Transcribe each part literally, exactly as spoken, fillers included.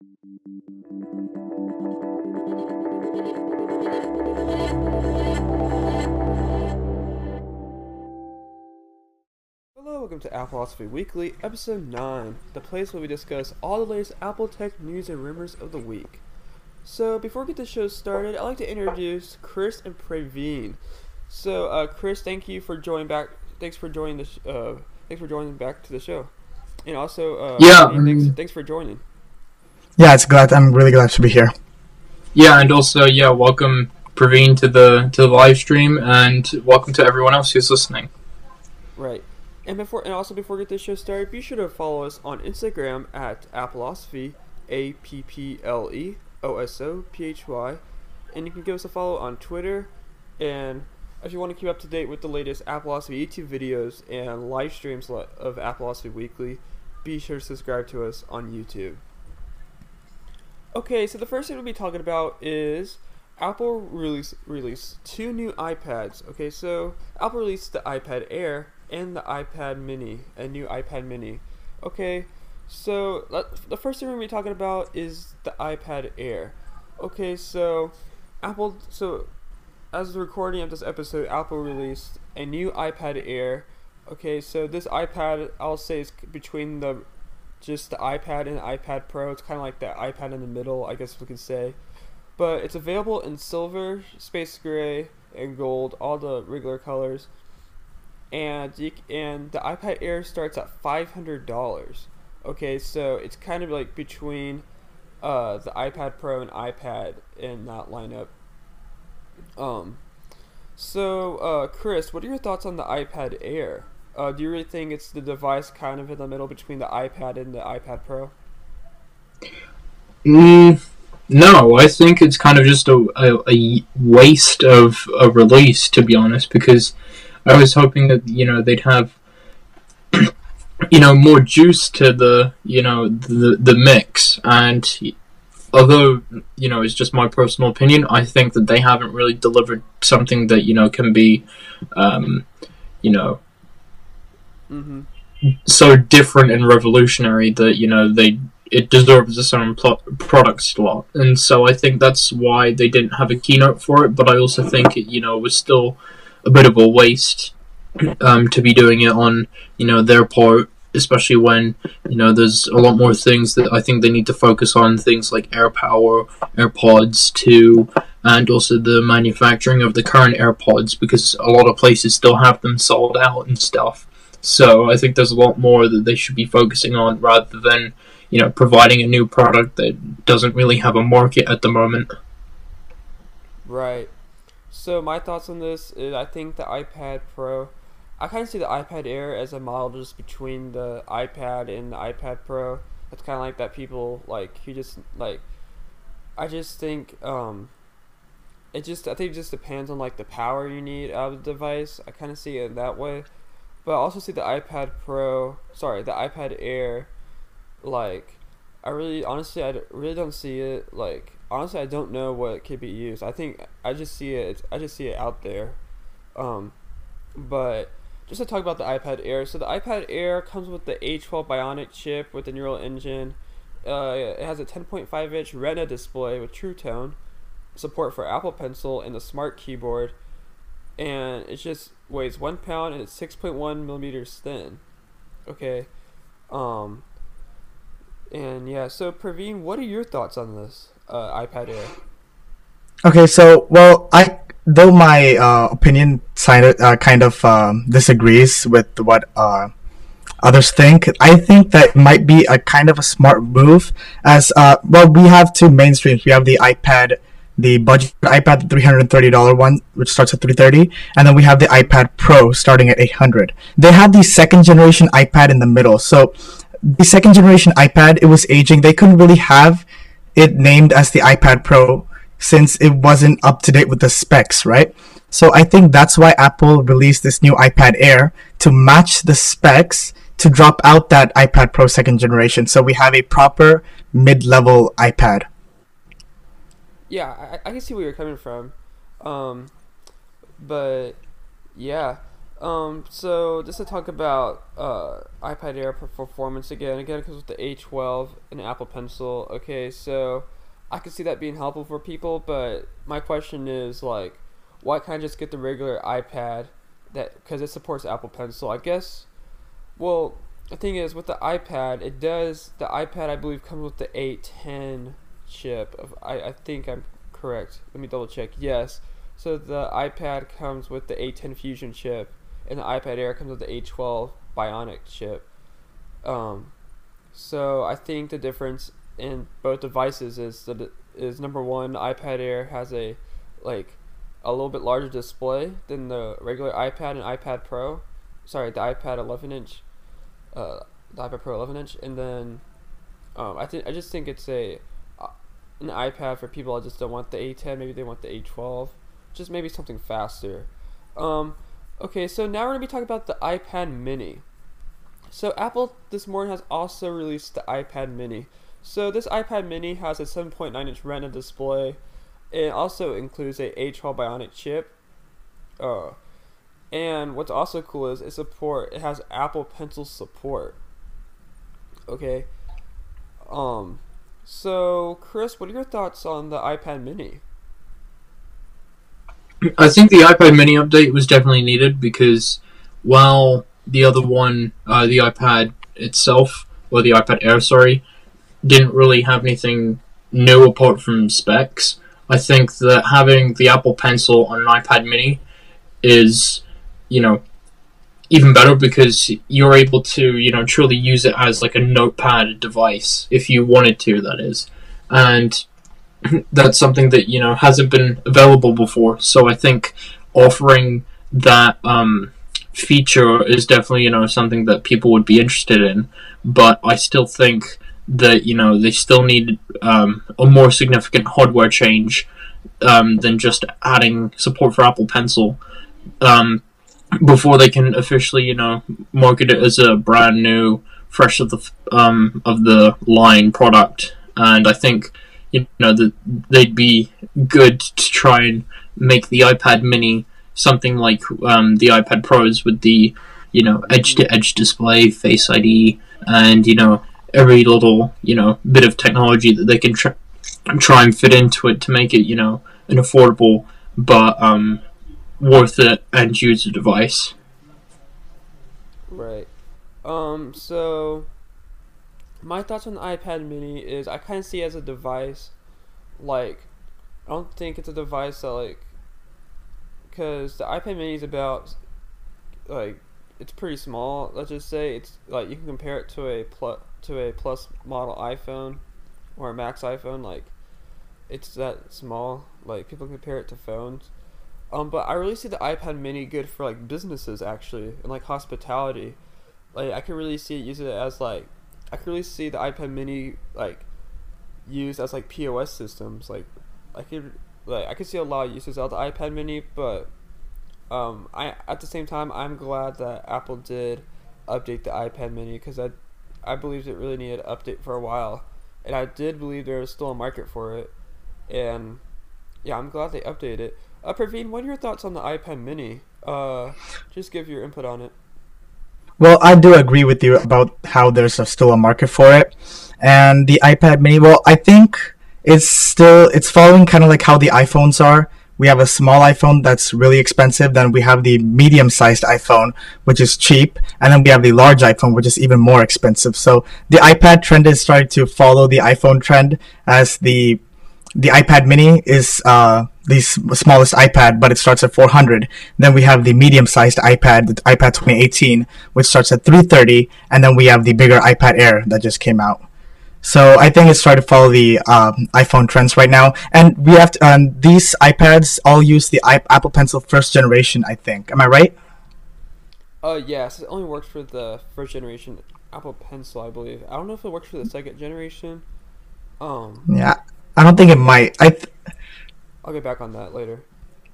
Hello, welcome to Appleosophy Weekly, episode nine, the place where we discuss all the latest Apple tech news and rumors of the week. So, before we get the show started, I'd like to introduce Chris and Praveen. So, uh, Chris, thank you for joining back. Thanks for joining the. Sh- uh, thanks for joining back to the show, and also. Uh, yeah. Praveen, thanks, thanks for joining. Yeah, it's glad. I'm really glad to be here. Yeah, and also, yeah, welcome Praveen to the to the live stream, and welcome to everyone else who's listening. Right, and before and also before we get this show started, be sure to follow us on Instagram at Appleosophy, A P P L E O S O P H Y, and you can give us a follow on Twitter, and if you want to keep up to date with the latest Appleosophy YouTube videos and live streams of Appleosophy Weekly, be sure to subscribe to us on YouTube. Okay, so the first thing we'll be talking about is Apple release released two new iPads. Okay, so Apple released the iPad Air and the iPad Mini, a new iPad Mini. Okay, so the first thing we'll be talking about is the iPad Air. Okay, so Apple, so as the recording of this episode, Apple released a new iPad Air. Okay, so this iPad, I'll say, is between the just the iPad and the iPad Pro. It's kind of like that iPad in the middle, I guess we could say. But it's available in silver, space gray, and gold, all the regular colors. And you, and the iPad Air starts at five hundred dollars. Okay, so it's kind of like between uh, the iPad Pro and iPad in that lineup. Um, so uh, Chris, what are your thoughts on the iPad Air? Uh, do you really think it's the device kind of in the middle between the iPad and the iPad Pro? Mm, no, I think it's kind of just a, a, a waste of a release, to be honest, because I was hoping that, you know, they'd have, you know, more juice to the, you know, the, the mix. And although, you know, it's just my personal opinion, I think that they haven't really delivered something that, you know, can be, um, you know, Mm-hmm. so different and revolutionary that, you know, they it deserves its own pl- product slot. And so I think that's why they didn't have a keynote for it, but I also think it, you know, was still a bit of a waste um, to be doing it on, you know, their part, especially when, you know, there's a lot more things that I think they need to focus on, things like AirPower, AirPods two, and also the manufacturing of the current AirPods, because a lot of places still have them sold out and stuff. So I think there's a lot more that they should be focusing on rather than, you know, providing a new product that doesn't really have a market at the moment. Right. So my thoughts on this is I think the iPad Pro, I kind of see the iPad Air as a model just between the iPad and the iPad Pro. It's kind of like that people, like, you just, like, I just think, um, it just, I think it just depends on, like, the power you need out of the device. I kind of see it that way. But I also see the iPad Pro, sorry, the iPad Air, like, I really, honestly, I really don't see it, like, honestly, I don't know what could be used. I think, I just see it, I just see it out there. Um, but, just to talk about the iPad Air, so the iPad Air comes with the A twelve Bionic chip with the neural engine. Uh, it has a ten point five inch Retina display with True Tone, support for Apple Pencil, and the smart keyboard. And it just weighs one pound and it's six point one millimeters thin. Okay. Um, and yeah, so Praveen, what are your thoughts on this uh, iPad Air? Okay, so, well, I though my uh, opinion uh, kind of um, disagrees with what uh, others think, I think that it might be a kind of a smart move as, uh, well, we have two mainstreams. We have the iPad the budget iPad, the three hundred thirty dollars one, which starts at three hundred thirty dollars, and then we have the iPad Pro starting at eight hundred dollars. They have the second generation iPad in the middle. So the second generation iPad, it was aging. They couldn't really have it named as the iPad Pro since it wasn't up to date with the specs, right? So I think that's why Apple released this new iPad Air to match the specs to drop out that iPad Pro second generation. So we have a proper mid-level iPad. Yeah, I, I can see where you're coming from, um, but yeah, Um, so just to talk about uh, iPad Air performance again, again it comes with the A twelve and Apple Pencil. Okay, so I can see that being helpful for people, but my question is, like, why can't I just get the regular iPad that, because it supports Apple Pencil? I guess, well, the thing is with the iPad, it does, the iPad I believe comes with the A ten chip, of, I, I think I'm correct, let me double check, yes, so the iPad comes with the A ten Fusion chip, and the iPad Air comes with the A twelve Bionic chip. Um, so I think the difference in both devices is that is number one, iPad Air has a like a little bit larger display than the regular iPad and iPad Pro. Sorry, the iPad eleven inch, uh, the iPad Pro eleven inch, and then um, I think I just think it's a an iPad for people that just don't want the A ten. Maybe they want the A twelve, just maybe something faster. Um, Okay, so now we're going to be talking about the iPad Mini. So Apple this morning has also released the iPad Mini. So this iPad Mini has a seven point nine inch Retina display. It also includes a A twelve Bionic chip. Uh, and what's also cool is it support. It has Apple Pencil support. Okay. Um. So Chris, what are your thoughts on the iPad Mini? I think the iPad Mini update was definitely needed because while the other one, uh, the iPad itself, or the iPad Air, sorry, didn't really have anything new apart from specs, I think that having the Apple Pencil on an iPad Mini is, you know, even better because you're able to, you know, truly use it as like a notepad device, if you wanted to, that is. And that's something that, you know, hasn't been available before, so I think offering that um, feature is definitely, you know, something that people would be interested in, but I still think that, you know, they still need um, a more significant hardware change um, than just adding support for Apple Pencil um, before they can officially, you know, market it as a brand new, fresh of the, um, of the line product, and I think you know, that they'd be good to try and make the iPad Mini something like um, the iPad Pros with the, you know, edge-to-edge display, Face I D, and, you know, every little, you know, bit of technology that they can tr try and fit into it to make it, you know, an affordable but um, worth it end-user device. Right. Um, so... my thoughts on the iPad Mini is I kind of see it as a device, like, I don't think it's a device that, like, because the iPad Mini is about, like, it's pretty small, let's just say, it's, like, you can compare it to a plus, to a plus model iPhone, or a Max iPhone, like, it's that small, like, people compare it to phones, um, but I really see the iPad Mini good for, like, businesses, actually, and, like, hospitality, like, I can really see it, use it as, like, I can really see the iPad Mini like used as like P O S systems. Like I could like I could see a lot of uses out of the iPad Mini, but um, I at the same time I'm glad that Apple did update the iPad Mini because I I believed it really needed an update for a while, and I did believe there was still a market for it, and yeah, I'm glad they updated it. Uh, Praveen, what are your thoughts on the iPad Mini? Uh, just give your input on it. Well, I do agree with you about how there's a, still a market for it, and the iPad Mini. Well, I think it's still it's following kind of like how the iPhones are. We have a small iPhone that's really expensive, then we have the medium-sized iPhone, which is cheap, and then we have the large iPhone, which is even more expensive. So the iPad trend is starting to follow the iPhone trend, as the the iPad Mini is uh, the smallest iPad, but it starts at four hundred. Then we have the medium-sized iPad, the iPad twenty eighteen, which starts at three thirty, and then we have the bigger iPad Air that just came out. So I think it's trying to follow the um, iPhone trends right now, and we have to, um, these iPads all use the I Apple Pencil first generation. I think, am I right? Oh uh, yes, it only works for the first generation Apple Pencil, I believe. I don't know if it works for the second generation. Um. Yeah. I don't think it might. I th I'll get back on that later.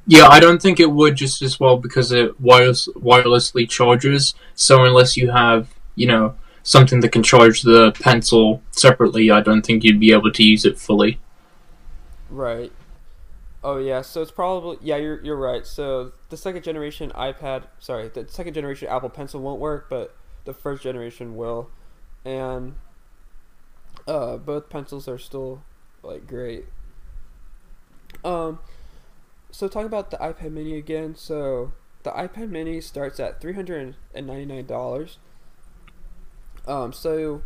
Yeah, I don't think it would just as well because it wireless wirelessly charges. So unless you have, you know, something that can charge the pencil separately, I don't think you'd be able to use it fully. Right. Oh yeah, so it's probably yeah. You're you're right. So the second generation iPad, sorry, the second generation Apple Pencil won't work, but the first generation will, and uh, both pencils are still like great. Um, so talking about the iPad Mini again. So the iPad Mini starts at three hundred and ninety nine dollars. Um, so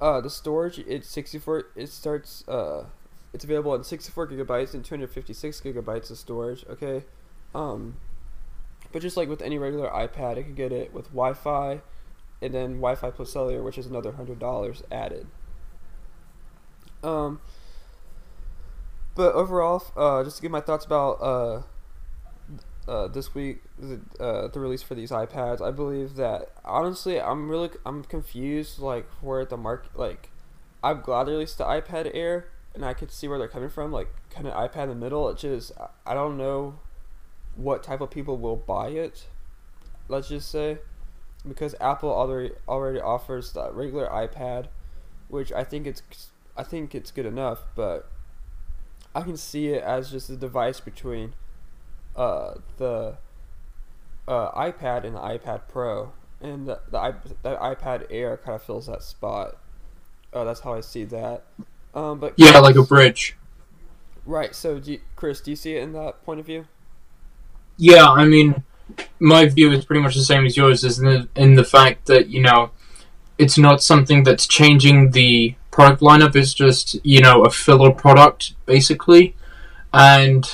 uh, the storage it's sixty four. It starts uh. It's available in sixty-four gigabytes and two hundred fifty-six gigabytes of storage, okay? Um, but just like with any regular iPad, I can get it with Wi-Fi and then Wi-Fi plus cellular, which is another one hundred dollars added. Um, but overall, uh, just to give my thoughts about uh, uh, this week, uh, the release for these iPads, I believe that, honestly, I'm really I'm confused, like, where the market, like, I'm glad they released the iPad Air, and I could see where they're coming from, like kind of iPad in the middle. It's just I don't know what type of people will buy it. Let's just say because Apple already already offers the regular iPad, which I think it's I think it's good enough. But I can see it as just a device between uh, the uh, iPad and the iPad Pro, and the the, the iPad Air kind of fills that spot. Uh, that's how I see that. Um, but yeah, Chris, like a bridge. Right, so do you, Chris, do you see it in that point of view? Yeah, I mean, my view is pretty much the same as yours, is in the, in the fact that, you know, it's not something that's changing the product lineup, it's just, you know, a filler product, basically. And,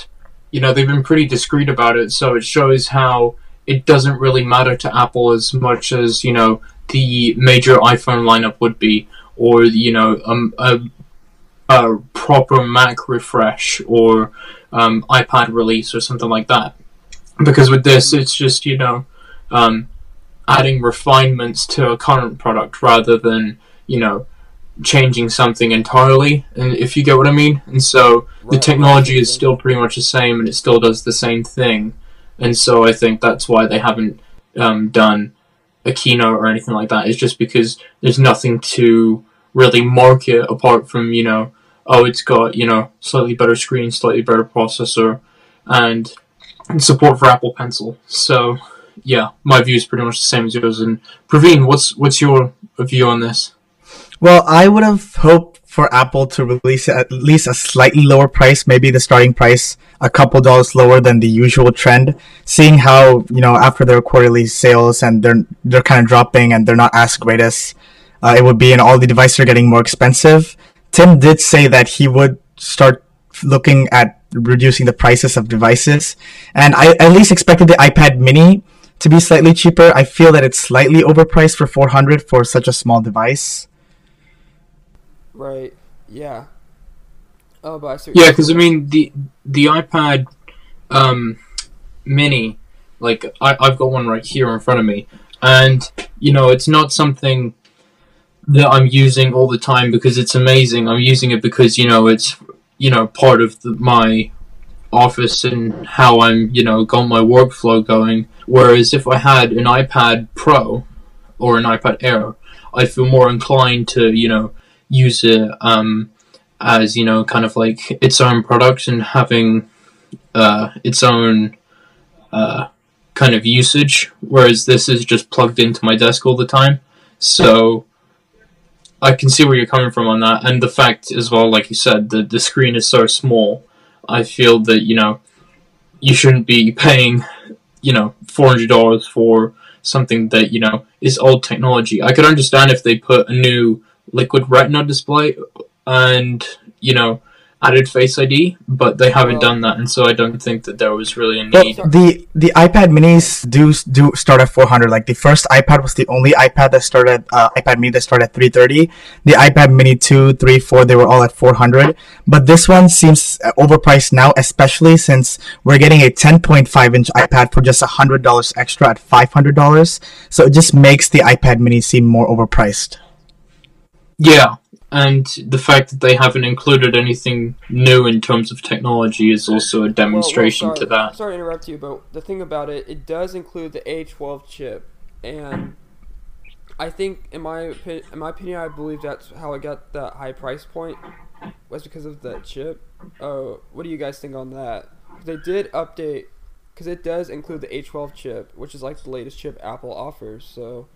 you know, they've been pretty discreet about it, so it shows how it doesn't really matter to Apple as much as, you know, the major iPhone lineup would be, or, you know, um, a... a proper Mac refresh or um, iPad release or something like that. Because with this, it's just, you know, um, adding refinements to a current product rather than, you know, changing something entirely, and if you get what I mean. And so right, the technology is still pretty much the same and it still does the same thing. And so I think that's why they haven't um, done a keynote or anything like that. It's just because there's nothing to really market apart from, you know, oh, it's got, you know, slightly better screen, slightly better processor, and support for Apple Pencil. So, yeah, my view is pretty much the same as yours. And Praveen, what's what's your view on this? Well, I would have hoped for Apple to release at least a slightly lower price, maybe the starting price a couple dollars lower than the usual trend, seeing how, you know, after their quarterly sales and they're, they're kind of dropping and they're not as great as uh, it would be, and all the devices are getting more expensive. Tim did say that he would start looking at reducing the prices of devices, and I at least expected the iPad Mini to be slightly cheaper. I feel that it's slightly overpriced for four hundred dollars for such a small device. Right, yeah. Oh, but I see. Yeah, because, I mean, the the iPad um, Mini, like, I, I've got one right here in front of me, and, you know, it's not something that I'm using all the time because it's amazing. I'm using it because, you know, it's, you know, part of the, my office and how I'm, you know, got my workflow going. Whereas if I had an iPad Pro or an iPad Air, I'd feel more inclined to, you know, use it um, as, you know, kind of like its own product and having uh, its own uh, kind of usage. Whereas this is just plugged into my desk all the time. So I can see where you're coming from on that, and the fact as well, like you said, that the screen is so small, I feel that, you know, you shouldn't be paying, you know, four hundred dollars for something that, you know, is old technology. I could understand if they put a new Liquid Retina display and, you know, added Face I D, but they haven't done that, and so I don't think that there was really a need. But the the iPad Minis do do start at four hundred. Like the first iPad was the only iPad that started uh, iPad Mini that started at three thirty. The iPad Mini two, three, four, they were all at four hundred. But this one seems overpriced now, especially since we're getting a ten point five inch iPad for just one hundred dollars extra at five hundred dollars. So it just makes the iPad Mini seem more overpriced. Yeah. And the fact that they haven't included anything new in terms of technology is also a demonstration well, well, sorry, to that. I'm sorry to interrupt you, but the thing about it, it does include the A twelve chip. And I think, in my, in my opinion, I believe that's how I got that high price point, was because of that chip. Oh, what do you guys think on that? They did update, because it does include the A twelve chip, which is like the latest chip Apple offers. So,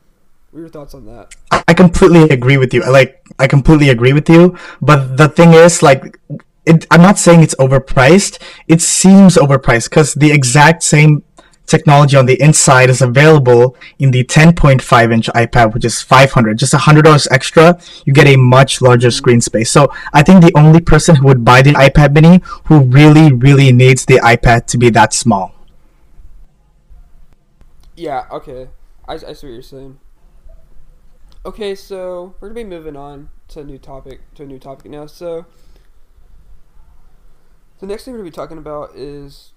what are your thoughts on that? I completely agree with you. Like, I completely agree with you. But the thing is, like, it, I'm not saying it's overpriced. It seems overpriced because the exact same technology on the inside is available in the ten point five inch iPad, which is five hundred dollars. Just one hundred dollars extra, you get a much larger screen space. So I think the only person who would buy the iPad mini who really, really needs the iPad to be that small. Yeah, okay. I, I see what you're saying. Okay, so we're going to be moving on to a new topic, to a new topic now. So the next thing we're going to be talking about is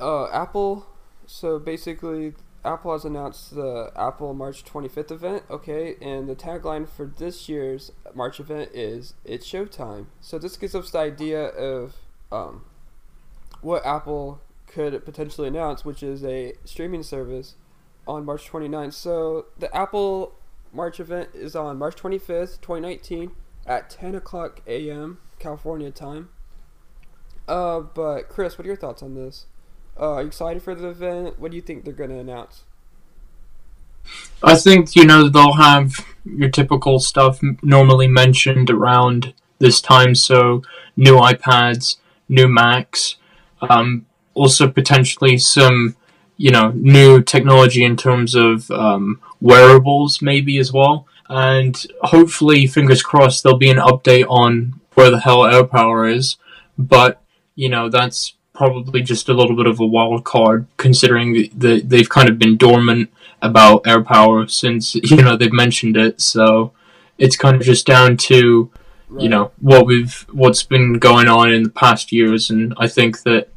Uh, Apple. So basically, Apple has announced the Apple March twenty-fifth event, okay, and the tagline for this year's March event is, "It's Showtime." So this gives us the idea of um, what Apple could potentially announce, which is a streaming service on March twenty-ninth. So the Apple March event is on March twenty-fifth, twenty nineteen at ten o'clock a m California time. Uh, but Chris, what are your thoughts on this? Uh, are you excited for the event? What do you think they're going to announce? I think, you know, they'll have your typical stuff normally mentioned around this time. So new iPads, new Macs, um, also potentially some, you know, new technology in terms of um, wearables maybe as well. And hopefully, fingers crossed, there'll be an update on where the hell AirPower is. But, you know, that's probably just a little bit of a wild card, considering that the, they've kind of been dormant about AirPower since, you know, they've mentioned it. So it's kind of just down to, right, you know, what we've what's been going on in the past years, and I think that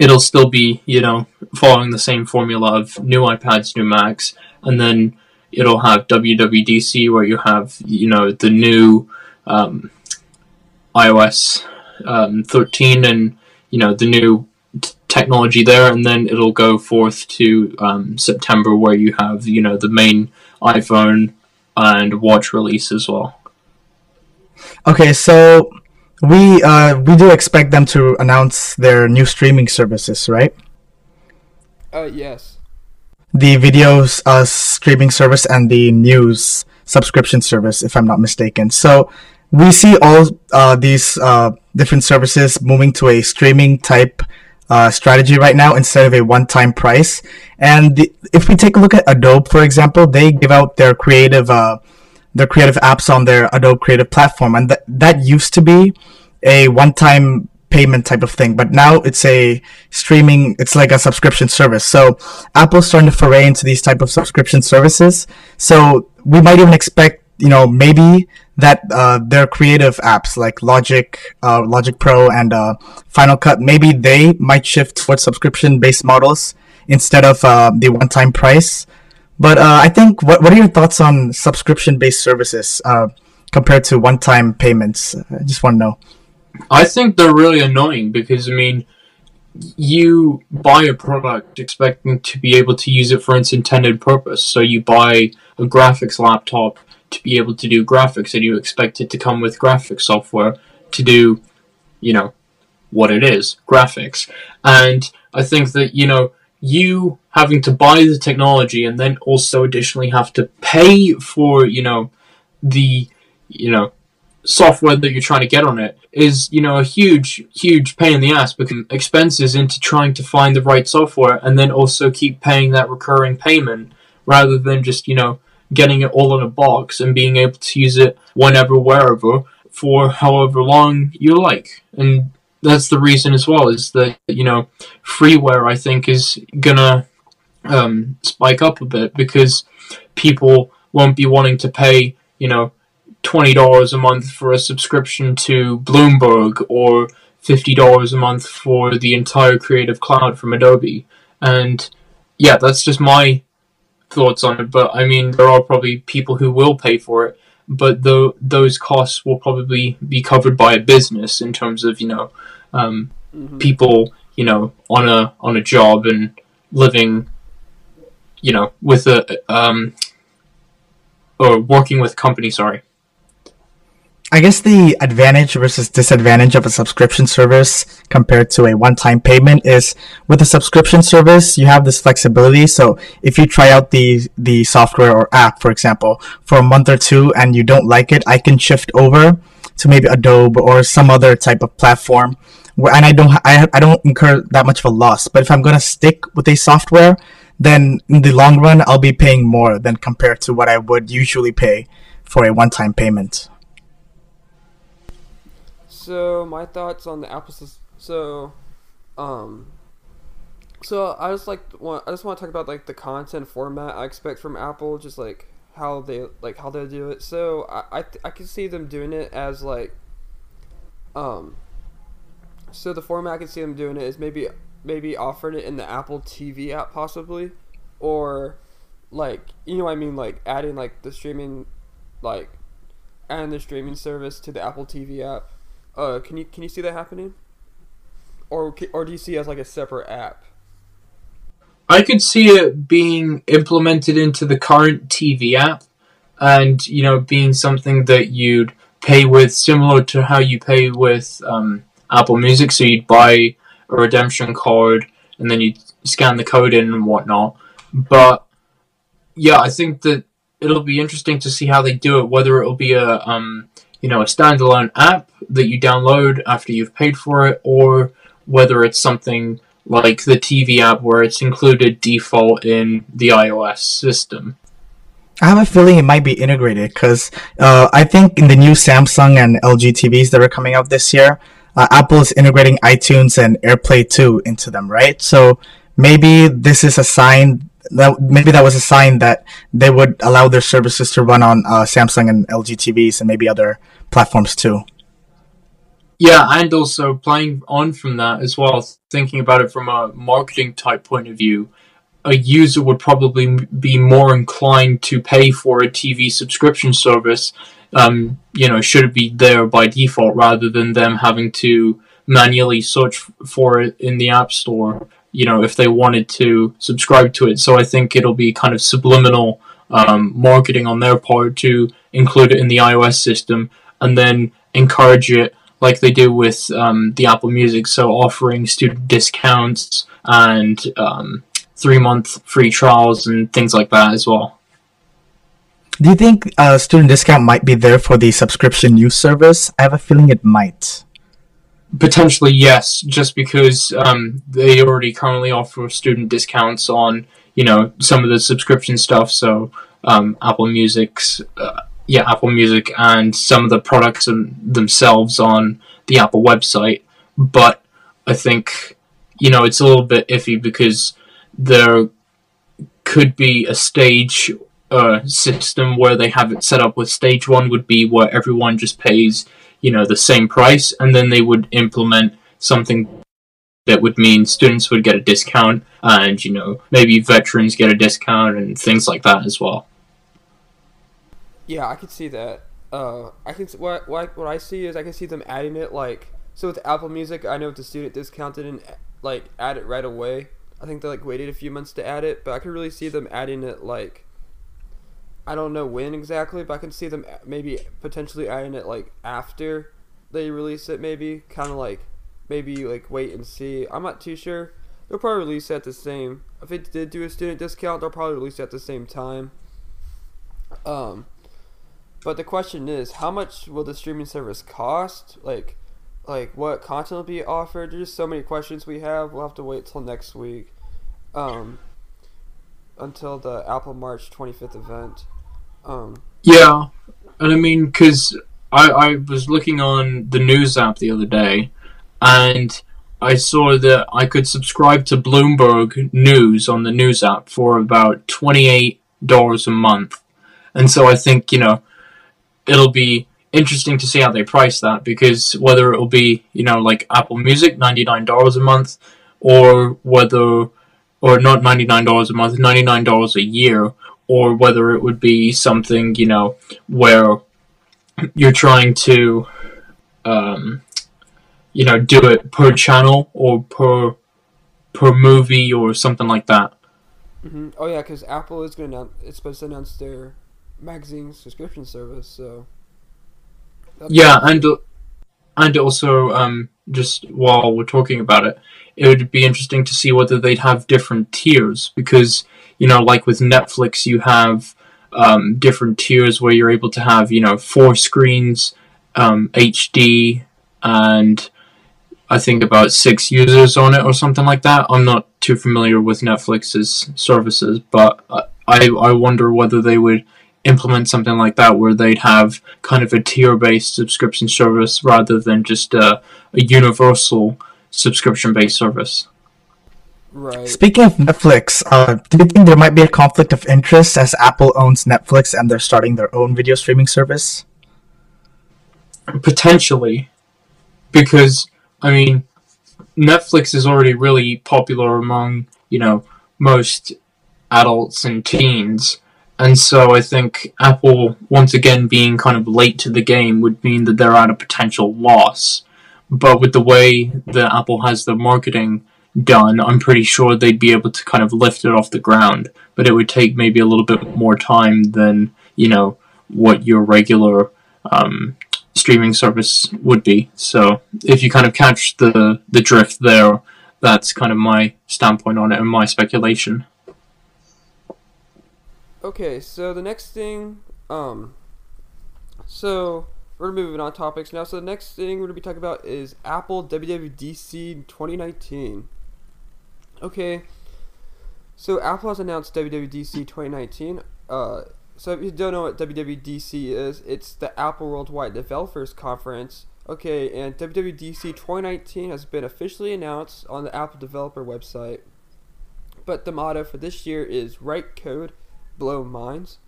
it'll still be, you know, following the same formula of new iPads, new Macs, and then it'll have W W D C where you have, you know, the new um, iOS um, thirteen and, you know, the new t- technology there, and then it'll go forth to um, September where you have, you know, the main iPhone and watch release as well. Okay, so we uh, we do expect them to announce their new streaming services, right? Uh, yes. The videos uh, streaming service and the news subscription service, if I'm not mistaken. So we see all uh, these uh, different services moving to a streaming type uh, strategy right now instead of a one-time price. And the, if we take a look at Adobe, for example, they give out their creative uh, their creative apps on their Adobe Creative platform, and th- that used to be a one-time payment type of thing, but now it's a streaming, it's like a subscription service. So Apple's starting to foray into these type of subscription services. So we might even expect, you know, maybe that uh, their creative apps like Logic, uh, Logic Pro, and uh, Final Cut, maybe they might shift towards subscription-based models instead of uh, the one-time price. But uh, I think, what what are your thoughts on subscription-based services uh, compared to one-time payments? I just want to know. I think they're really annoying because, I mean, you buy a product expecting to be able to use it for its intended purpose. So you buy a graphics laptop to be able to do graphics, and you expect it to come with graphics software to do, you know, what it is, graphics. And I think that, you know, you having to buy the technology and then also additionally have to pay for, you know, the, you know, software that you're trying to get on it is, you know, a huge, huge pain in the ass, because expenses into trying to find the right software and then also keep paying that recurring payment rather than just, you know, getting it all in a box and being able to use it whenever, wherever, for however long you like. And that's the reason as well, is that, you know, freeware, I think, is gonna um, spike up a bit because people won't be wanting to pay, you know, twenty dollars a month for a subscription to Bloomberg or fifty dollars a month for the entire Creative Cloud from Adobe. And yeah, that's just my thoughts on it, but I mean, there are probably people who will pay for it, but though those costs will probably be covered by a business in terms of, you know, um, mm-hmm. people, you know, on a on a job and living, you know, with a um, or working with a company. Sorry, I guess the advantage versus disadvantage of a subscription service compared to a one-time payment is with a subscription service, you have this flexibility. So if you try out the, the software or app, for example, for a month or two and you don't like it, I can shift over to maybe Adobe or some other type of platform where, and I don't, I, I don't incur that much of a loss. But if I'm going to stick with a software, then in the long run, I'll be paying more than compared to what I would usually pay for a one-time payment. So my thoughts on the Apple. So, um, so I just like I just want to talk about like the content format I expect from Apple, just like how they like how they do it. So I I, th- I can see them doing it as like, um. So the format I can see them doing it is maybe maybe offering it in the Apple T V app possibly, or like you know what I mean like adding like the streaming, like, adding the streaming service to the Apple T V app. Uh, can you can you see that happening, or or do you see it as like a separate app? I could see it being implemented into the current T V app, and you know being something that you'd pay with, similar to how you pay with um, Apple Music. So you'd buy a redemption card, and then you'd scan the code in and whatnot. But yeah, I think that it'll be interesting to see how they do it. Whether it'll be a um. you know, a standalone app that you download after you've paid for it, or whether it's something like the T V app where it's included default in the iOS system. I have a feeling it might be integrated because uh, I think in the new Samsung and L G T Vs that are coming out this year, uh, Apple is integrating iTunes and AirPlay two into them, right? So maybe this is a sign that maybe that was a sign that they would allow their services to run on uh, Samsung and L G T Vs and maybe other platforms too. Yeah, and also playing on from that as well, thinking about it from a marketing type point of view, a user would probably be more inclined to pay for a T V subscription service, um, you know, should it be there by default rather than them having to manually search for it in the App Store, you know, if they wanted to subscribe to it. So I think it'll be kind of subliminal um, marketing on their part to include it in the iOS system and then encourage it like they do with um, the Apple Music. So offering student discounts and um, three-month free trials and things like that as well. Do you think a student discount might be there for the subscription news service? I have a feeling it might. Potentially, yes, just because um, they already currently offer student discounts on, you know, some of the subscription stuff. So um, Apple Music's, uh, yeah, Apple Music and some of the products um, themselves on the Apple website. But I think, you know, it's a little bit iffy because there could be a stage uh, system where they have it set up with stage one would be where everyone just pays, you know, the same price, and then they would implement something that would mean students would get a discount and, you know, maybe veterans get a discount and things like that as well. Yeah, I could see that. Uh, I can what, what, what I see is I can see them adding it, like, so with Apple Music, I know the student discount didn't, like, add it right away. I think they, like, waited a few months to add it, but I could really see them adding it, like, I don't know when exactly, but I can see them maybe potentially adding it like after they release it, maybe kind of like maybe like wait and see. I'm not too sure. They'll probably release it at the same. If it did do a student discount, they'll probably release it at the same time. Um, but the question is, how much will the streaming service cost? Like, like what content will be offered? There's just so many questions we have. We'll have to wait till next week, um, until the Apple March twenty-fifth event. Um, yeah, and I mean, because I, I was looking on the news app the other day, and I saw that I could subscribe to Bloomberg News on the news app for about twenty-eight dollars a month. And so I think, you know, it'll be interesting to see how they price that, because whether it'll be, you know, like Apple Music, ninety-nine dollars a month, or whether, or not ninety-nine dollars a month, ninety-nine dollars a year, or whether it would be something, you know, where you're trying to, um, you know, do it per channel or per per movie or something like that. Mm-hmm. Oh, yeah, because Apple is going to announce, it's supposed to announce their magazine subscription service, so. That's yeah, cool. and and also um, just while we're talking about it, it would be interesting to see whether they'd have different tiers, because, you know, like with Netflix, you have um, different tiers where you're able to have, you know, four screens, um, H D, and I think about six users on it or something like that. I'm not too familiar with Netflix's services, but I, I wonder whether they would implement something like that where they'd have kind of a tier-based subscription service rather than just a, a universal subscription-based service. Right. Speaking of Netflix, uh, do you think there might be a conflict of interest as Apple owns Netflix and they're starting their own video streaming service? Potentially, because, I mean, Netflix is already really popular among, you know, most adults and teens, and so I think Apple, once again, being kind of late to the game would mean that they're at a potential loss. But with the way that Apple has their marketing done, I'm pretty sure they'd be able to kind of lift it off the ground. But it would take maybe a little bit more time than, you know, what your regular um, streaming service would be. So if you kind of catch the, the drift there, that's kind of my standpoint on it and my speculation. Okay, so the next thing, um, so we're moving on topics now. So the next thing we're going to be talking about is Apple W W D C twenty nineteen. Okay, so Apple has announced W W D C twenty nineteen. Uh, so if you don't know what W W D C is, it's the Apple Worldwide Developers Conference. Okay, and W W D C twenty nineteen has been officially announced on the Apple developer website. But the motto for this year is Write Code, Blow Minds.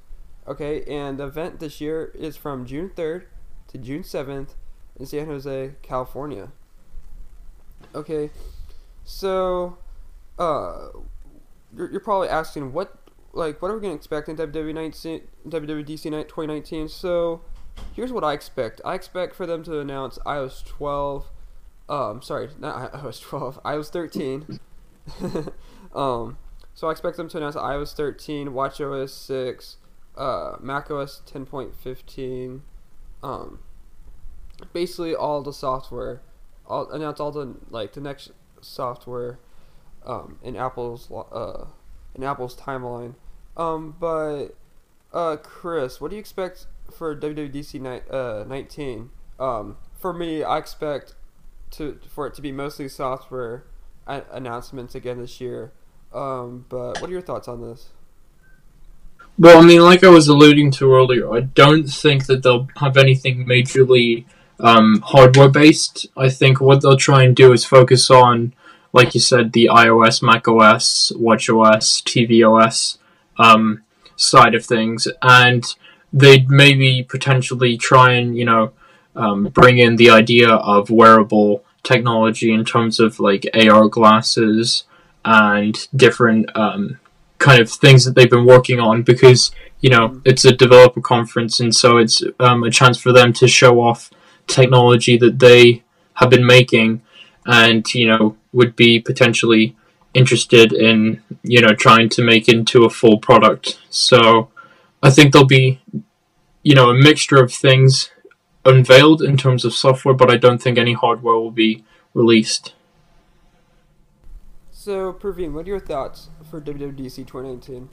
Okay, and the event this year is from June third to June seventh in San Jose, California. Okay, so uh, you're, you're probably asking what, like, what are we gonna expect in W W D C night twenty nineteen? So here's what I expect. I expect for them to announce iOS twelve. Um, sorry, not iOS twelve. iOS thirteen. um. So I expect them to announce iOS thirteen, watchOS six, uh, macOS ten point fifteen, um, basically all the software, all, announce all the, like, the next software, um, in Apple's, uh, in Apple's timeline. Um, but, uh, Chris, what do you expect for W W D C nineteen? Um, for me, I expect to, for it to be mostly software announcements again this year. Um, but what are your thoughts on this? Well, I mean, like I was alluding to earlier, I don't think that they'll have anything majorly um, hardware-based. I think what they'll try and do is focus on, like you said, the iOS, macOS, watchOS, tvOS um, side of things, and they'd maybe potentially try and, you know, um, bring in the idea of wearable technology in terms of, like, A R glasses and different um, kind of things that they've been working on, because, you know, it's a developer conference, and so it's um, a chance for them to show off technology that they have been making and, you know, would be potentially interested in, you know, trying to make into a full product. So I think there'll be, you know, a mixture of things unveiled in terms of software, but I don't think any hardware will be released. So, Praveen, what are your thoughts for W W D C twenty nineteen?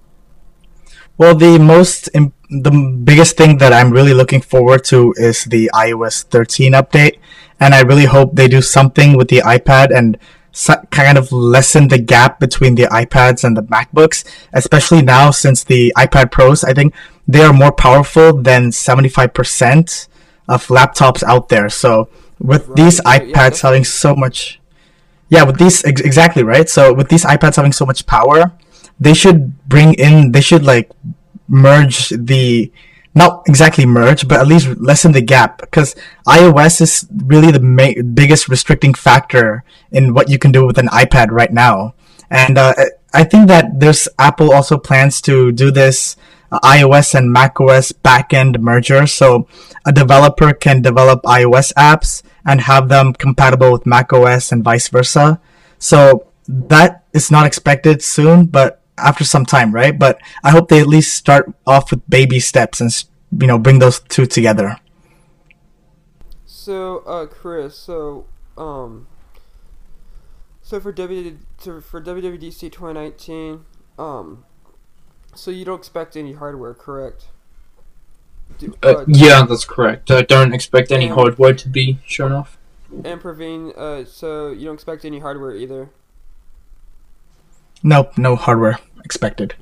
Well, the most, imp- the biggest thing that I'm really looking forward to is the iOS thirteen update, and I really hope they do something with the iPad and so- kind of lessen the gap between the iPads and the MacBooks, especially now since the iPad Pros, I think they are more powerful than seventy-five percent of laptops out there. So, with right. these iPads yeah, selling so much... Yeah, with these, ex- exactly, right? So with these iPads having so much power, they should bring in, they should like merge the, not exactly merge, but at least lessen the gap, because iOS is really the ma- biggest restricting factor in what you can do with an iPad right now. And uh, I think that there's, Apple also plans to do this uh, iOS and macOS backend merger. So a developer can develop iOS apps and have them compatible with macOS and vice versa. So that is not expected soon, but after some time, right? But I hope they at least start off with baby steps and, you know, bring those two together. So, uh, Chris, so, um, so for W, so for W W D C twenty nineteen, um, so you don't expect any hardware, correct? Do, uh, uh, yeah, that's correct. I don't expect any and, hardware to be shown off. And Praveen, uh, so you don't expect any hardware either? Nope, no hardware expected.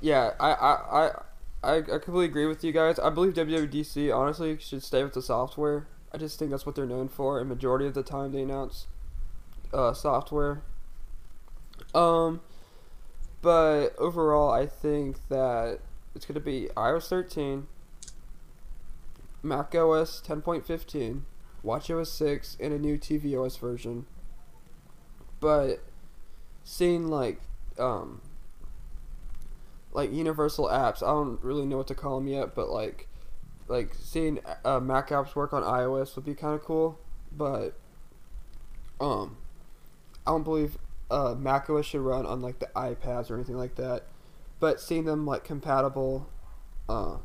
Yeah, I, I, I, I completely agree with you guys. I believe W W D C, honestly, should stay with the software. I just think that's what they're known for, and majority of the time they announce uh, software. Um, but overall, I think that it's going to be i O S thirteen, macOS ten point fifteen, watch O S six, and a new tvOS version. But seeing like um like universal apps, I don't really know what to call them yet, but like like seeing uh, Mac apps work on iOS would be kind of cool. But um I don't believe uh macOS should run on like the iPads or anything like that, but seeing them like compatible, uh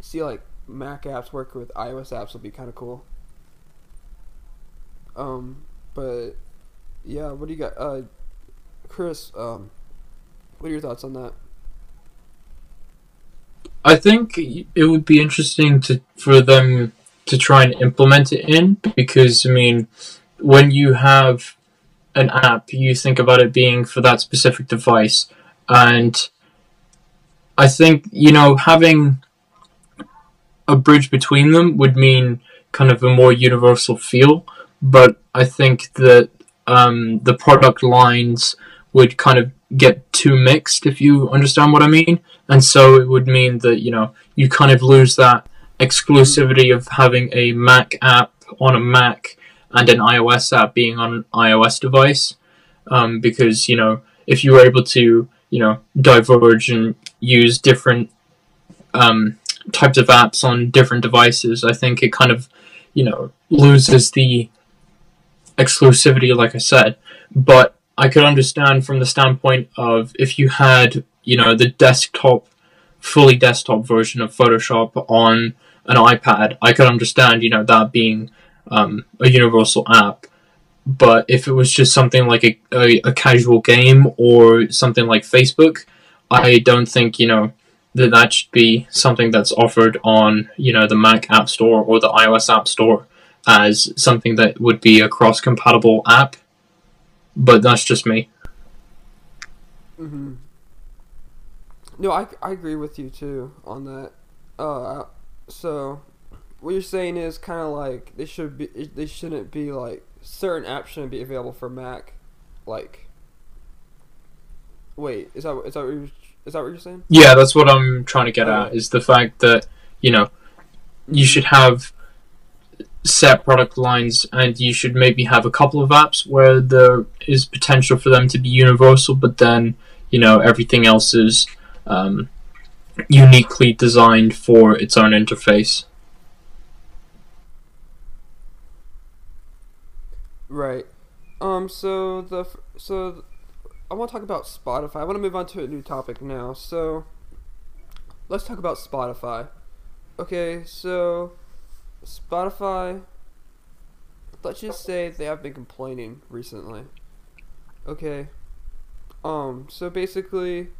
see like Mac apps work with iOS apps would be kind of cool. Um, but yeah, what do you got, uh, Chris? Um, what are your thoughts on that? I think it would be interesting to for them to try and implement it in, because I mean, when you have an app, you think about it being for that specific device, and I think, you know, having a bridge between them would mean kind of a more universal feel, but I think that um, the product lines would kind of get too mixed, if you understand what I mean, and so it would mean that, you know, you kind of lose that exclusivity of having a Mac app on a Mac and an iOS app being on an iOS device, um, because, you know, if you were able to, you know, diverge and use different um, types of apps on different devices, I think it kind of, you know, loses the exclusivity, like I said. But I could understand from the standpoint of if you had, you know, the desktop, fully desktop version of Photoshop on an iPad, I could understand, you know, that being um, a universal app. But if it was just something like a, a, a casual game or something like Facebook, I don't think, you know, that that should be something that's offered on, you know, the Mac App Store or the iOS App Store as something that would be a cross-compatible app. But that's just me. Mm-hmm. No, I, I agree with you, too, on that. Uh, so, what you're saying is kind of like, they, should be, they shouldn't be, like, certain apps shouldn't be available for Mac, like... Wait, is that, is that what you're... Is that what you're saying? Yeah, that's what I'm trying to get at, is the fact that, you know, you should have set product lines and you should maybe have a couple of apps where there is potential for them to be universal, but then, you know, everything else is um, uniquely designed for its own interface. Right. Um, so the... So... The I want to talk about Spotify. I want to move on to a new topic now. So, let's talk about Spotify. Okay, so, Spotify, let's just say they have been complaining recently. Okay. Um, so basically,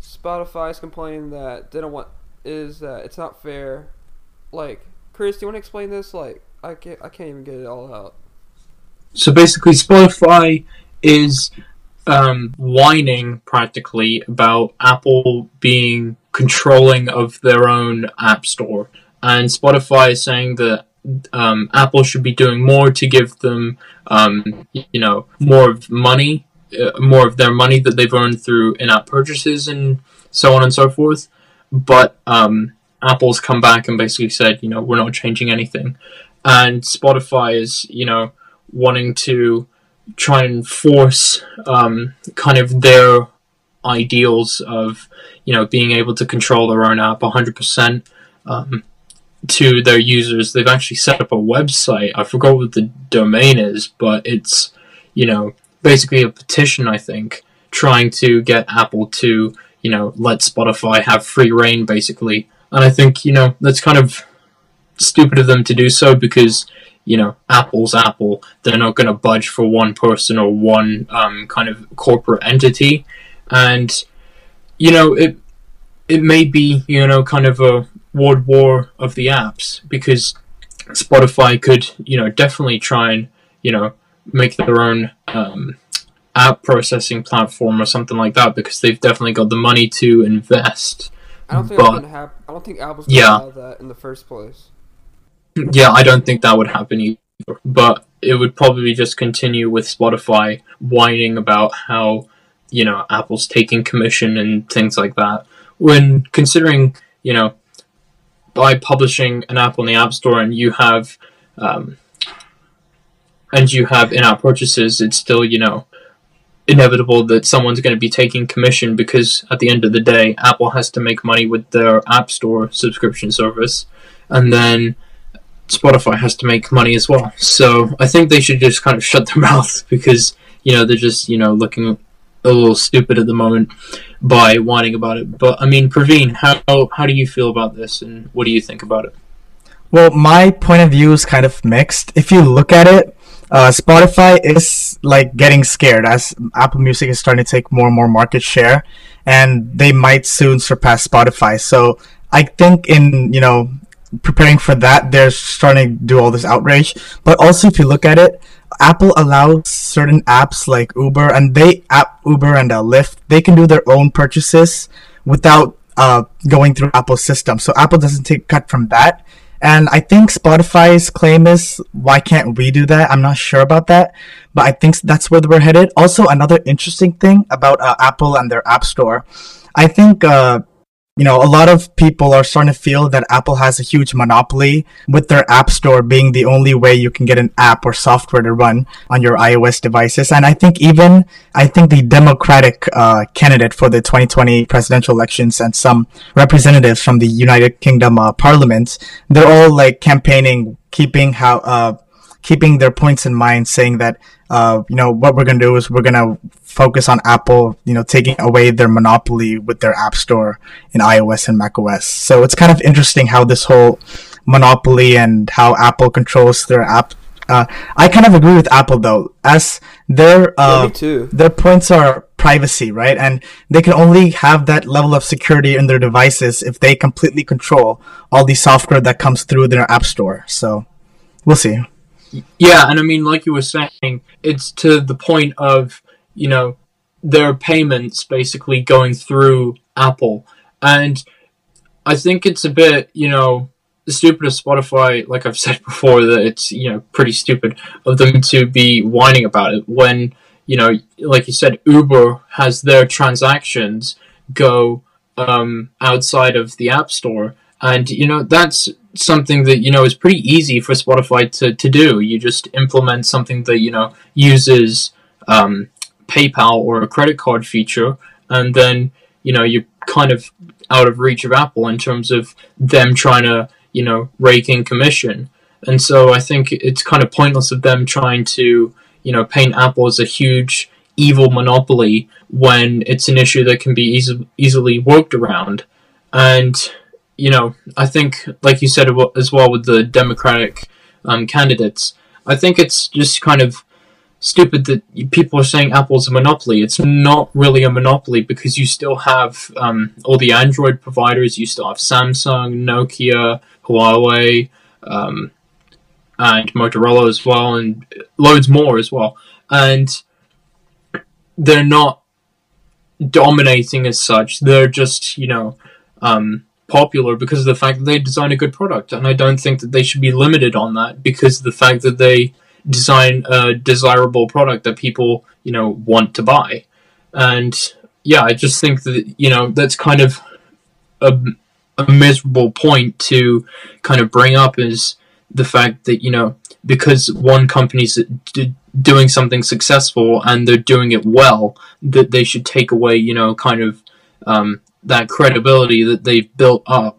Spotify is complaining that they don't want, is that it's not fair. Like, Chris, do you want to explain this? Like, I can't, I can't even get it all out. So basically, Spotify is... Um, whining practically about Apple being controlling of their own app store, and Spotify is saying that um, Apple should be doing more to give them um, you know, more of money, uh, more of their money that they've earned through in-app purchases and so on and so forth. But um, Apple's come back and basically said, you know, we're not changing anything, and Spotify is, you know, wanting to try and force um, kind of their ideals of, you know, being able to control their own app one hundred percent um, to their users. They've actually set up a website. I forgot what the domain is, but it's, you know, basically a petition, I think, trying to get Apple to, you know, let Spotify have free reign, basically. And I think, you know, that's kind of stupid of them to do so because, you know, Apple's Apple. They're not going to budge for one person or one um, kind of corporate entity. And, you know, it it may be, you know, kind of a world war of the apps, because Spotify could, you know, definitely try and, you know, make their own um, app processing platform or something like that, because they've definitely got the money to invest. I don't think, but, gonna hap- I don't think Apple's going to yeah. allow that in the first place. Yeah, I don't think that would happen either. But it would probably just continue with Spotify whining about how, you know, Apple's taking commission and things like that. When considering, you know, by publishing an app on the App Store and you have... Um, and you have in-app purchases, it's still, you know, inevitable that someone's going to be taking commission, because at the end of the day, Apple has to make money with their App Store subscription service, and then Spotify has to make money as well. So I think they should just kind of shut their mouth, because, you know, they're just, you know, looking a little stupid at the moment by whining about it. But, I mean, Praveen, how how do you feel about this, and what do you think about it? Well, my point of view is kind of mixed. If you look at it, Uh, Spotify is like getting scared as Apple Music is starting to take more and more market share, and they might soon surpass Spotify. So I think in, you know, preparing for that, they're starting to do all this outrage. But also, if you look at it, Apple allows certain apps like Uber and they app Uber and uh, Lyft, they can do their own purchases without uh, going through Apple's system. So Apple doesn't take a cut from that. And I think Spotify's claim is, why can't we do that? I'm not sure about that, but I think that's where we're headed. Also, another interesting thing about uh, Apple and their App Store, I think, uh, you know, a lot of people are starting to feel that Apple has a huge monopoly with their App Store being the only way you can get an app or software to run on your iOS devices. And I think even, I think the Democratic uh, candidate for the twenty twenty presidential elections and some representatives from the United Kingdom uh, Parliament, they're all like campaigning, keeping how, uh, keeping their points in mind, saying that, uh, you know, what we're going to do is we're going to focus on Apple, you know, taking away their monopoly with their App Store in iOS and macOS. So it's kind of interesting how this whole monopoly and how Apple controls their app. Uh, I kind of agree with Apple, though, as their uh, their points are privacy, right? And they can only have that level of security in their devices if they completely control all the software that comes through their App Store. So we'll see. Yeah, and I mean, like you were saying, it's to the point of, you know, their payments basically going through Apple. And I think it's a bit, you know, stupid of Spotify, like I've said before, that it's, you know, pretty stupid of them to be whining about it when, you know, like you said, Uber has their transactions go um, outside of the App Store. And, you know, that's something that, you know, is pretty easy for Spotify to, to do. You just implement something that, you know, uses... Um, PayPal or a credit card feature, and then, you know, you're kind of out of reach of Apple in terms of them trying to, you know, rake in commission. And so I think it's kind of pointless of them trying to, you know, paint Apple as a huge evil monopoly when it's an issue that can be easy, easily worked around. And, you know, I think, like you said as well with the Democratic um, candidates, I think it's just kind of stupid that people are saying Apple's a monopoly. It's not really a monopoly, because you still have um, all the Android providers. You still have Samsung, Nokia, Huawei, um, and Motorola as well, and loads more as well. And they're not dominating as such. They're just, you know, um, popular because of the fact that they design a good product. And I don't think that they should be limited on that, because of the fact that they design a desirable product that people, you know, want to buy. And yeah, I just think that, you know, that's kind of a, a miserable point to kind of bring up, is the fact that, you know, because one company's d- doing something successful and they're doing it well, that they should take away, you know, kind of um, that credibility that they've built up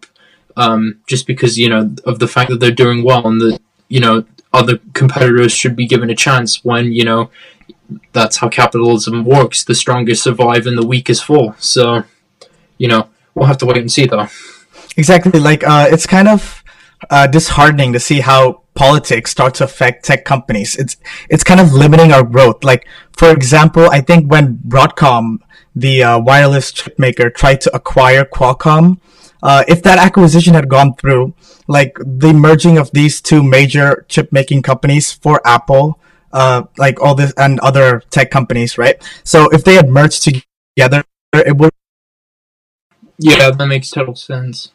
um, just because, you know, of the fact that they're doing well, and that, you know, other competitors should be given a chance, when, you know, that's how capitalism works. The strongest survive and the weakest fall. So, you know, we'll have to wait and see, though. Exactly. Like, uh, it's kind of uh, disheartening to see how politics starts to affect tech companies. It's it's kind of limiting our growth. Like, for example, I think when Broadcom, the uh, wireless chip maker, tried to acquire Qualcomm, uh, if that acquisition had gone through, like the merging of these two major chip making companies for Apple, uh, like all this and other tech companies, right? So if they had merged together, it would. Yeah, that makes total sense.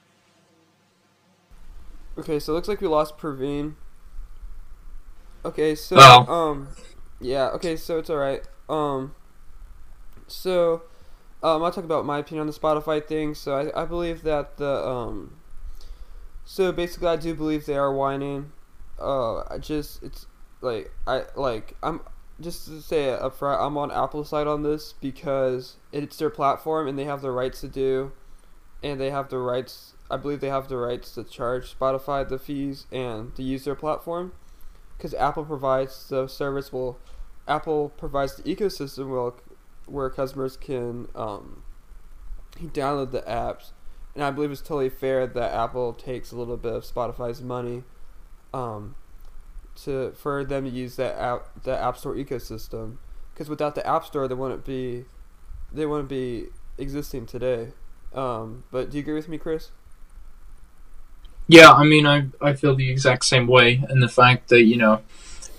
Okay, so it looks like we lost Praveen. Okay, so wow. um, yeah. Okay, so it's all right. Um, so, um, I'll talk about my opinion on the Spotify thing. So I I believe that the um, so basically I do believe they are whining. Uh, I just it's like I like I'm just to say it up front, I'm on Apple's side on this because it's their platform and they have the rights to do, and they have the rights. I believe they have the rights to charge Spotify the fees and to use their platform, because Apple provides the service. Will Apple provides the ecosystem will, where customers can um, download the apps, and I believe it's totally fair that Apple takes a little bit of Spotify's money um, to for them to use that app the App Store ecosystem. Because without the App Store, they wouldn't be they wouldn't be existing today. Um, but do you agree with me, Chris? Yeah, I mean, I I feel the exact same way, and the fact that, you know,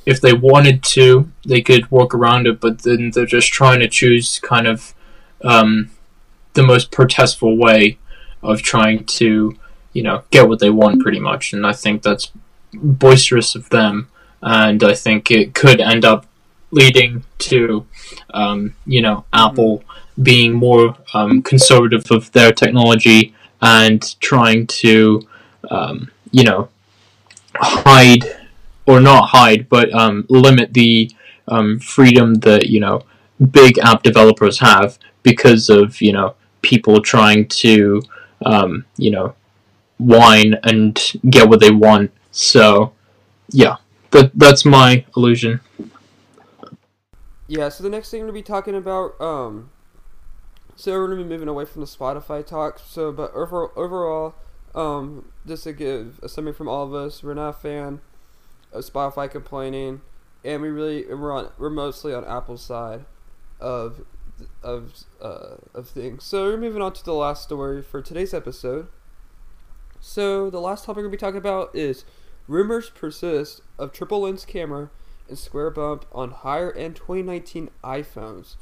if they wanted to, they could walk around it, but then they're just trying to choose kind of um, the most protestful way of trying to, you know, get what they want, pretty much, and I think that's boisterous of them, and I think it could end up leading to, um, you know, Apple being more um, conservative of their technology and trying to Um, you know, hide, or not hide, but um, limit the um, freedom that, you know, big app developers have because of, you know, people trying to, um, you know, whine and get what they want. So, yeah, that that's my illusion. Yeah, so the next thing we're going to be talking about, um, so we're going to be moving away from the Spotify talk, so, but over, overall, Um, just to give a summary from all of us, we're not a fan of Spotify complaining, and we really and we're on we're mostly on Apple's side of of uh, of things. So we're moving on to the last story for today's episode. So the last topic we'll be talking about is rumors persist of triple lens camera and square bump on higher end twenty nineteen iPhones.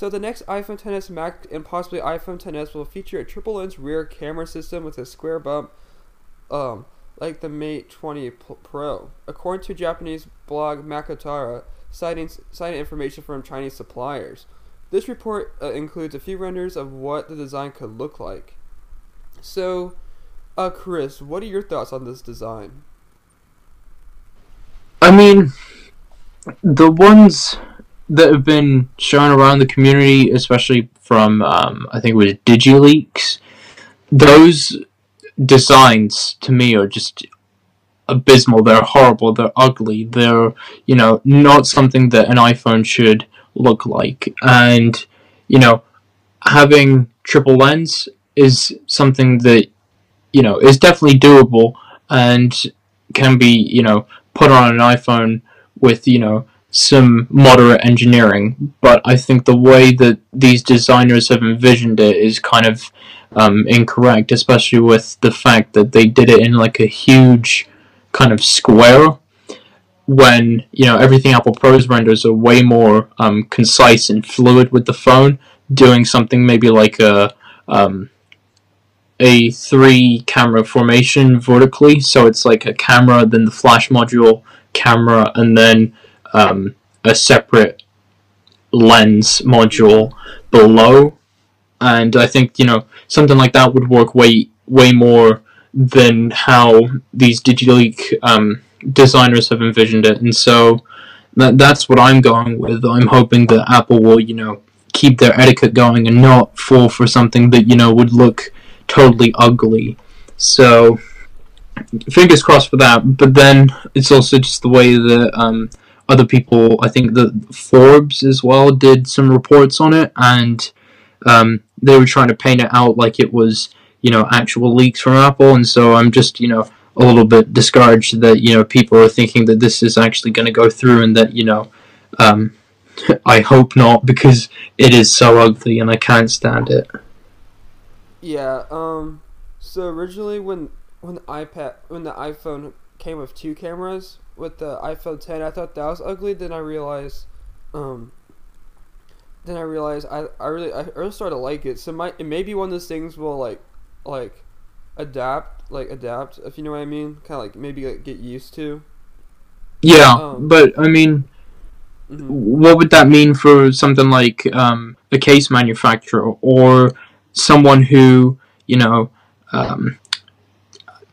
So the next iPhone X S Max and possibly iPhone X S will feature a triple lens rear camera system with a square bump, um, like the Mate twenty Pro, according to Japanese blog Makatara, citing citing information from Chinese suppliers. This report uh, includes a few renders of what the design could look like. So, uh, Chris, what are your thoughts on this design? I mean, the ones that have been shown around the community, especially from, um, I think it was DigiLeaks, those designs, to me, are just abysmal. They're horrible, they're ugly, they're, you know, not something that an iPhone should look like. And, you know, having triple lens is something that, you know, is definitely doable and can be, you know, put on an iPhone with, you know, some moderate engineering, but I think the way that these designers have envisioned it is kind of um, incorrect, especially with the fact that they did it in like a huge kind of square, when, you know, everything Apple Pro's renders are way more um, concise and fluid with the phone, doing something maybe like a um, a three camera formation vertically, so it's like a camera, then the flash module, camera, and then Um, a separate lens module below. And I think, you know, something like that would work way way more than how these DigiLeak um, designers have envisioned it. And so that, that's what I'm going with. I'm hoping that Apple will, you know, keep their etiquette going and not fall for something that, you know, would look totally ugly. So fingers crossed for that. But then it's also just the way that um, other people, I think the Forbes as well, did some reports on it, and um, they were trying to paint it out like it was, you know, actual leaks from Apple. And so I'm just, you know, a little bit discouraged that, you know, people are thinking that this is actually going to go through, and that, you know, um, I hope not, because it is so ugly and I can't stand it. Yeah, um, so originally when when iPad when the iPhone came with two cameras, with the iPhone ten, I thought that was ugly. Then I realized, um, then I realized I I really I really started to like it. So my it may be one of those things will like like adapt like adapt if you know what I mean. Kind of like maybe like get used to. Yeah, um, but I mean, mm-hmm. what would that mean for something like um a case manufacturer or someone who, you know, um.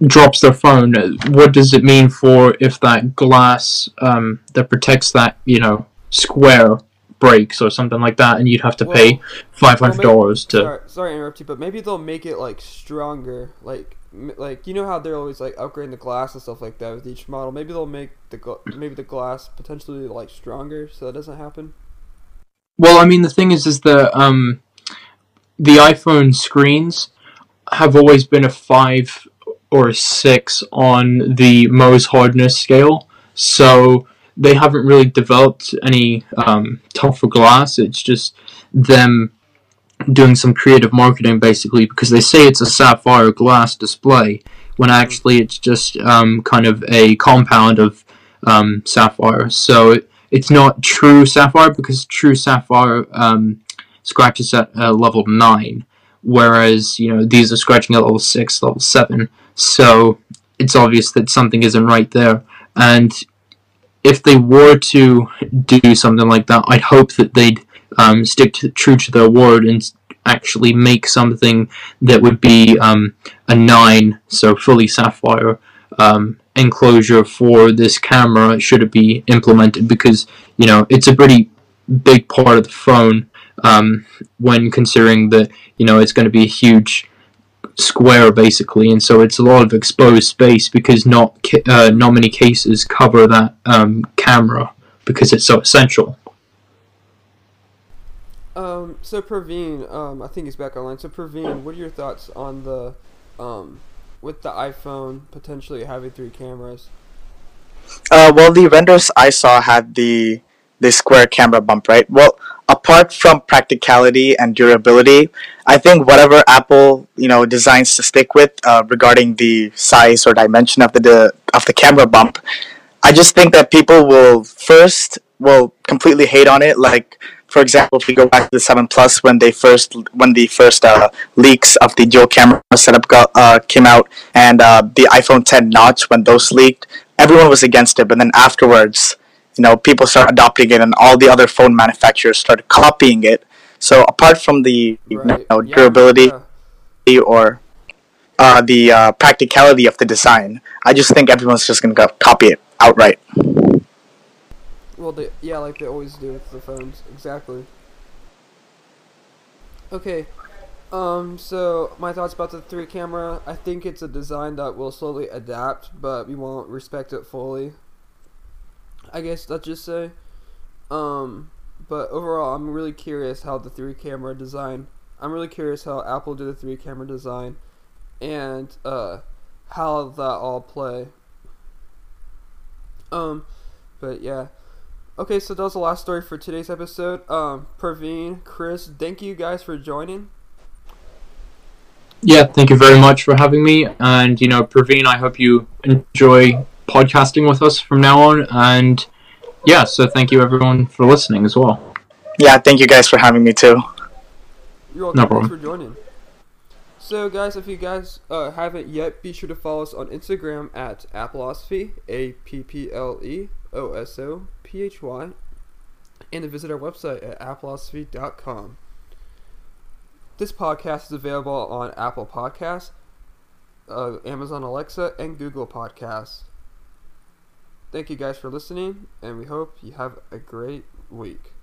drops their phone? What does it mean for if that glass um, that protects that, you know, square breaks or something like that, and you'd have to well, pay five hundred dollars well, to? Sorry, sorry to interrupt you, but maybe they'll make it like stronger, like like you know how they're always like upgrading the glass and stuff like that with each model. Maybe they'll make the gl- maybe the glass potentially like stronger, so that doesn't happen. Well, I mean, the thing is, is the um, the iPhone screens have always been a five or a six on the Mohs hardness scale, so they haven't really developed any um, tougher glass. It's just them doing some creative marketing, basically, because they say it's a sapphire glass display, when actually it's just um, kind of a compound of um, sapphire. So it, it's not true sapphire, because true sapphire um, scratches at uh, level nine, whereas, you know, these are scratching at level six, level seven. So it's obvious that something isn't right there. And if they were to do something like that, I'd hope that they'd um, stick to, true to their word and actually make something that would be um, a nine, so fully sapphire um, enclosure for this camera, should it be implemented, because, you know, it's a pretty big part of the phone um, when considering that, you know, it's going to be a huge square, basically, and so it's a lot of exposed space, because not ca- uh, not many cases cover that um, camera, because it's so essential. Um, so Praveen, um, I think he's back online. So Praveen, what are your thoughts on the um, with the iPhone potentially having three cameras? Uh, well, the vendors I saw had the the square camera bump, right? Well, apart from practicality and durability, I think whatever Apple, you know, designs to stick with uh, regarding the size or dimension of the, the of the camera bump, I just think that people will first will completely hate on it. Like, for example, if we go back to the seven Plus, when they first when the first uh, leaks of the dual camera setup got, uh, came out, and uh, the iPhone ten notch, when those leaked, everyone was against it. But then afterwards, you know, people start adopting it, and all the other phone manufacturers start copying it. So apart from the right. you know, yeah. durability yeah. or uh, the uh, practicality of the design, I just think everyone's just going to copy it outright. Well, they, yeah, like they always do with the phones. Exactly. Okay, um, so my thoughts about the three camera. I think it's a design that will slowly adapt, but we won't respect it fully, I guess, let's just say. Um, but overall, I'm really curious how the three camera design, I'm really curious how Apple did the three camera design, and uh, how that all play. Um, but yeah. Okay, so that was the last story for today's episode. Um, Praveen, Chris, thank you guys for joining. Yeah, thank you very much for having me. And, you know, Praveen, I hope you enjoy podcasting with us from now on, and yeah, so thank you everyone for listening as well. Yeah, thank you guys for having me too. You're welcome. No problem. Thanks for joining. So guys, if you guys uh, haven't yet, be sure to follow us on Instagram at Appleosophy, A P P L E O S O P H Y, and to visit our website at appleosophy dot com. This podcast is available on Apple Podcasts, uh, Amazon Alexa, and Google Podcasts. Thank you guys for listening, and we hope you have a great week.